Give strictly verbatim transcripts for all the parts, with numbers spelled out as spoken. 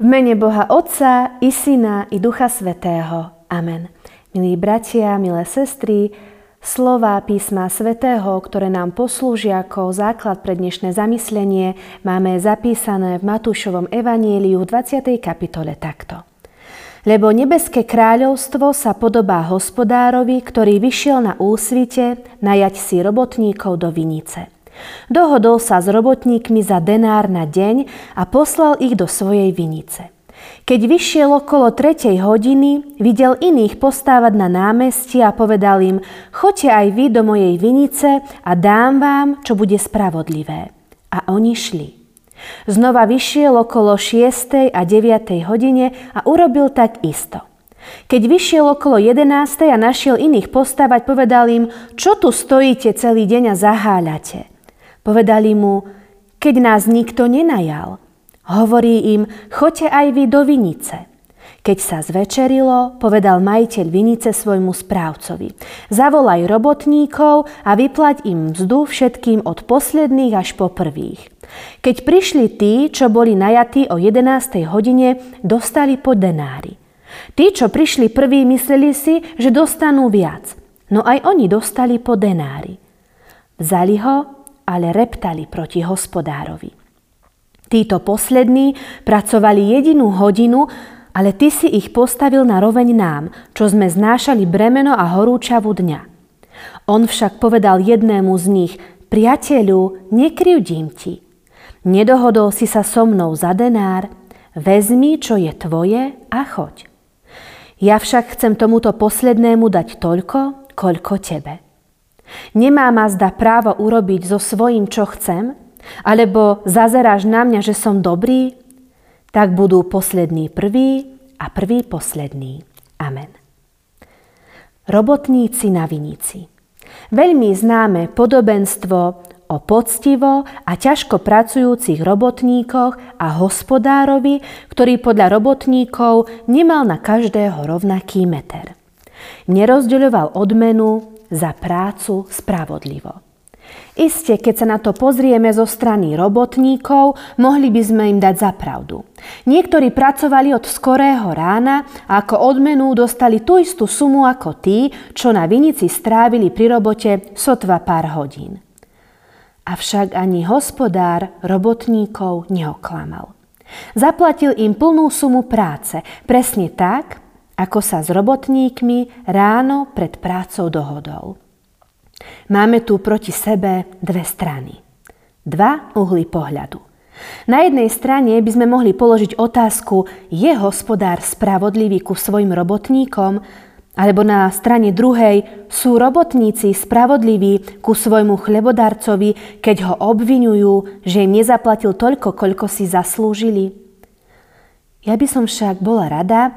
V mene Boha Otca i Syna i Ducha Svätého. Amen. Milí bratia, milé sestry, slová písma Svätého, ktoré nám poslúžia ako základ pre dnešné zamyslenie, máme zapísané v Matúšovom evaníliu v dvadsiatej kapitole takto. Lebo nebeské kráľovstvo sa podobá hospodárovi, ktorý vyšiel na úsvite najať si robotníkov do vinice. Dohodol sa s robotníkmi za denár na deň a poslal ich do svojej vinice. Keď vyšiel okolo tretej hodiny, videl iných postávať na námestí a povedal im: choďte aj vy do mojej vinice a dám vám, čo bude spravodlivé. A oni šli. Znova vyšiel okolo šiestej a deviatej hodine a urobil tak isto. Keď vyšiel okolo jedenástej a našiel iných postávať, povedal im: čo tu stojíte celý deň a zaháľate? Povedali mu: keď nás nikto nenajal. Hovorí im: choďte aj vy do vinice. Keď sa zvečerilo, povedal majiteľ vinice svojmu správcovi: zavolaj robotníkov a vyplať im mzdu všetkým od posledných až po prvých. Keď prišli tí, čo boli najatí o jedenástej hodine, dostali po denári. Tí, čo prišli prví, mysleli si, že dostanú viac, no aj oni dostali po denári. Vzali ho, ale reptali proti hospodárovi: títo poslední pracovali jedinú hodinu, ale ty si ich postavil na roveň nám, čo sme znášali bremeno a horúčavu dňa. On však povedal jednému z nich: priateľu, nekryvdím ti. Nedohodol si sa so mnou za denár, vezmi, čo je tvoje, a choď. Ja však chcem tomuto poslednému dať toľko, koľko tebe. Nemá ma zda právo urobiť so svojím, čo chcem? Alebo zazeráš na mňa, že som dobrý? Tak budú poslední prví a prví poslední. Amen. Robotníci na vinici. Veľmi známe podobenstvo o poctivo a ťažko pracujúcich robotníkoch a hospodárovi, ktorý podľa robotníkov nemal na každého rovnaký meter. Nerozdeľoval odmenu za prácu spravodlivo. Iste, keď sa na to pozrieme zo strany robotníkov, mohli by sme im dať za pravdu. Niektorí pracovali od skorého rána a ako odmenu dostali tú istú sumu ako tí, čo na vinici strávili pri robote sotva pár hodín. Avšak ani hospodár robotníkov neoklamal. Zaplatil im plnú sumu práce, presne tak, ako sa s robotníkmi ráno pred prácou dohodol. Máme tu proti sebe dve strany. Dva uhly pohľadu. Na jednej strane by sme mohli položiť otázku: je hospodár spravodlivý ku svojim robotníkom? Alebo na strane druhej: sú robotníci spravodliví ku svojmu chlebodarcovi, keď ho obviňujú, že im nezaplatil toľko, koľko si zaslúžili? Ja by som však bola rada,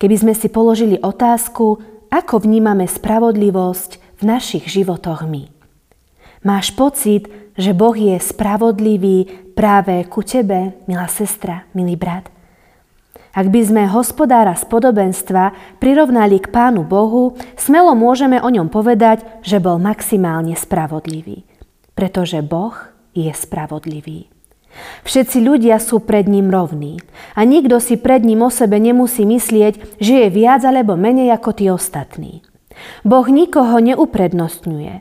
keby sme si položili otázku, ako vnímame spravodlivosť v našich životoch my. Máš pocit, že Boh je spravodlivý práve ku tebe, milá sestra, milý brat? Ak by sme hospodára z podobenstva prirovnali k Pánu Bohu, smelo môžeme o ňom povedať, že bol maximálne spravodlivý. Pretože Boh je spravodlivý. Všetci ľudia sú pred ním rovní a nikto si pred ním o sebe nemusí myslieť, že je viac alebo menej ako tí ostatní. Boh nikoho neuprednostňuje.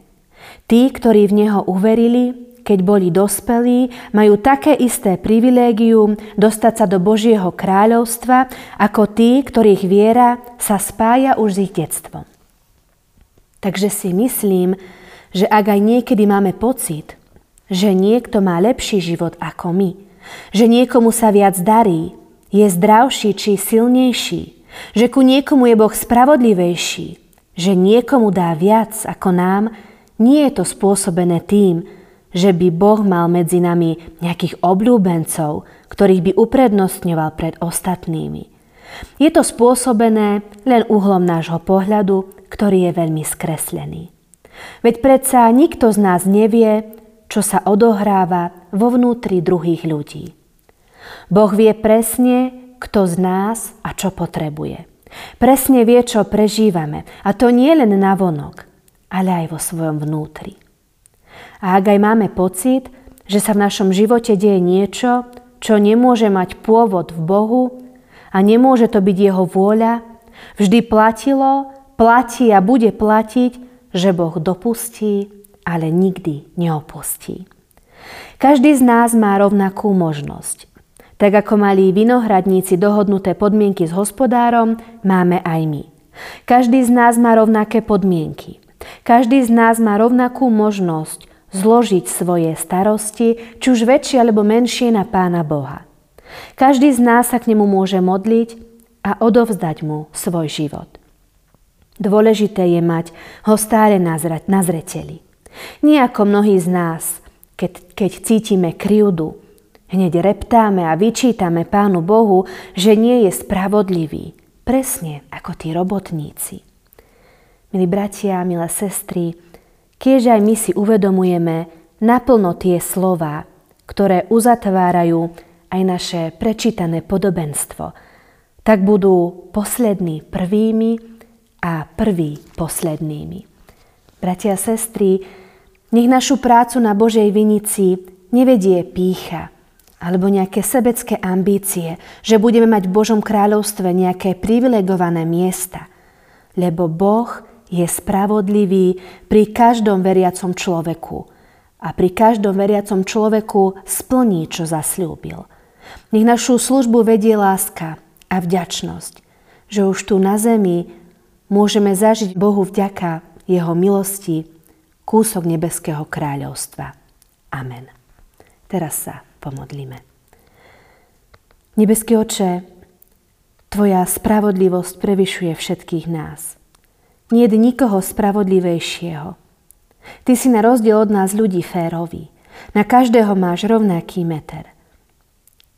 Tí, ktorí v neho uverili, keď boli dospelí, majú také isté privilégium dostať sa do Božieho kráľovstva ako tí, ktorých viera sa spája už s ich detstvom. Takže si myslím, že ak aj niekedy máme pocit, že niekto má lepší život ako my, že niekomu sa viac darí, je zdravší či silnejší, že ku niekomu je Boh spravodlivejší, že niekomu dá viac ako nám, nie je to spôsobené tým, že by Boh mal medzi nami nejakých obľúbencov, ktorých by uprednostňoval pred ostatnými. Je to spôsobené len uhlom nášho pohľadu, ktorý je veľmi skreslený. Veď predsa nikto z nás nevie, čo sa odohráva vo vnútri druhých ľudí. Boh vie presne, kto z nás a čo potrebuje. Presne vie, čo prežívame, a to nie len navonok, ale aj vo svojom vnútri. A ak aj máme pocit, že sa v našom živote deje niečo, čo nemôže mať pôvod v Bohu a nemôže to byť jeho vôľa, vždy platilo, platí a bude platiť, že Boh dopustí, ale nikdy neopustí. Každý z nás má rovnakú možnosť. Tak ako mali vinohradníci dohodnuté podmienky s hospodárom, máme aj my. Každý z nás má rovnaké podmienky. Každý z nás má rovnakú možnosť zložiť svoje starosti, či už väčšie alebo menšie, na Pána Boha. Každý z nás sa k nemu môže modliť a odovzdať mu svoj život. Dôležité je mať ho stále na zreteli. Nie ako mnohí z nás, keď, keď cítime krivdu, hneď reptáme a vyčítame Pánu Bohu, že nie je spravodlivý, presne ako tí robotníci. Milí bratia, milé sestry, kiež aj my si uvedomujeme naplno tie slová, ktoré uzatvárajú aj naše prečítané podobenstvo. Tak budú poslední prvými a prví poslednými. Bratia a sestry, nech našu prácu na Božej vinici nevedie pýcha, alebo nejaké sebecké ambície, že budeme mať v Božom kráľovstve nejaké privilegované miesta. Lebo Boh je spravodlivý pri každom veriacom človeku a pri každom veriacom človeku splní, čo zasľúbil. Nech našu službu vedie láska a vďačnosť, že už tu na zemi môžeme zažiť Bohu vďaka jeho milosti kúsok nebeského kráľovstva. Amen. Teraz sa pomodlíme. Nebeský Oče, Tvoja spravodlivosť prevyšuje všetkých nás. Nie je nikoho spravodlivejšieho. Ty si na rozdiel od nás ľudí férový. Na každého máš rovnaký meter.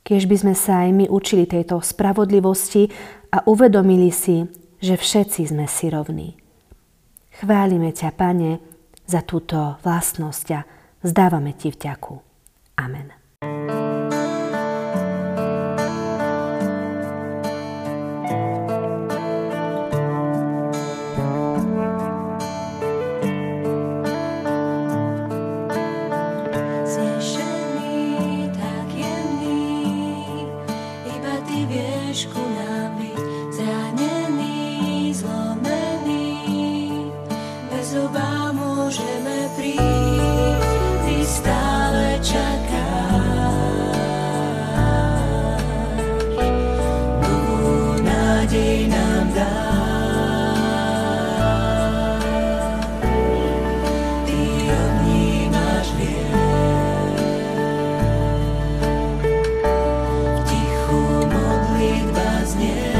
Kiež by sme sa aj my učili tejto spravodlivosti a uvedomili si, že všetci sme si rovní. Chválime ťa, Pane, za túto vlastnosť a vzdávame ti vďaku. Amen. Yeah.